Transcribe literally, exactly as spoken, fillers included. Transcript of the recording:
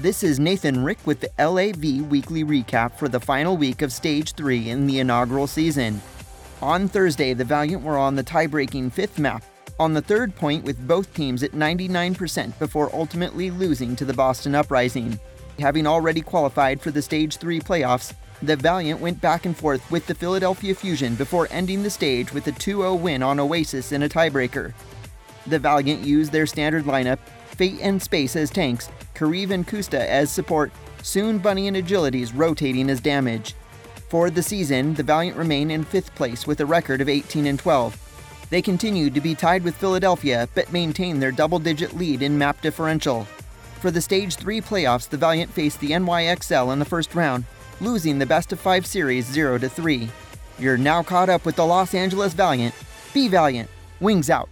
This is Nathan Rick with the L A V Weekly Recap for the final week of Stage three in the inaugural season. On Thursday, the Valiant were on the tie-breaking fifth map, on the third point with both teams at ninety-nine percent before ultimately losing to the Boston Uprising. Having already qualified for the Stage three playoffs, the Valiant went back and forth with the Philadelphia Fusion before ending the stage with a two oh win on Oasis in a tiebreaker. The Valiant used their standard lineup, Fate and Space as tanks, Kariv and Kusta as support, soon Bunny and Agilities rotating as damage. For the season, the Valiant remain in fifth place with a record of eighteen and twelve. They continued to be tied with Philadelphia but maintain their double-digit lead in map differential. For the Stage three playoffs, the Valiant faced the N Y X L in the first round, losing the best-of-five series zero to three. You're now caught up with the Los Angeles Valiant. Be Valiant. Wings out.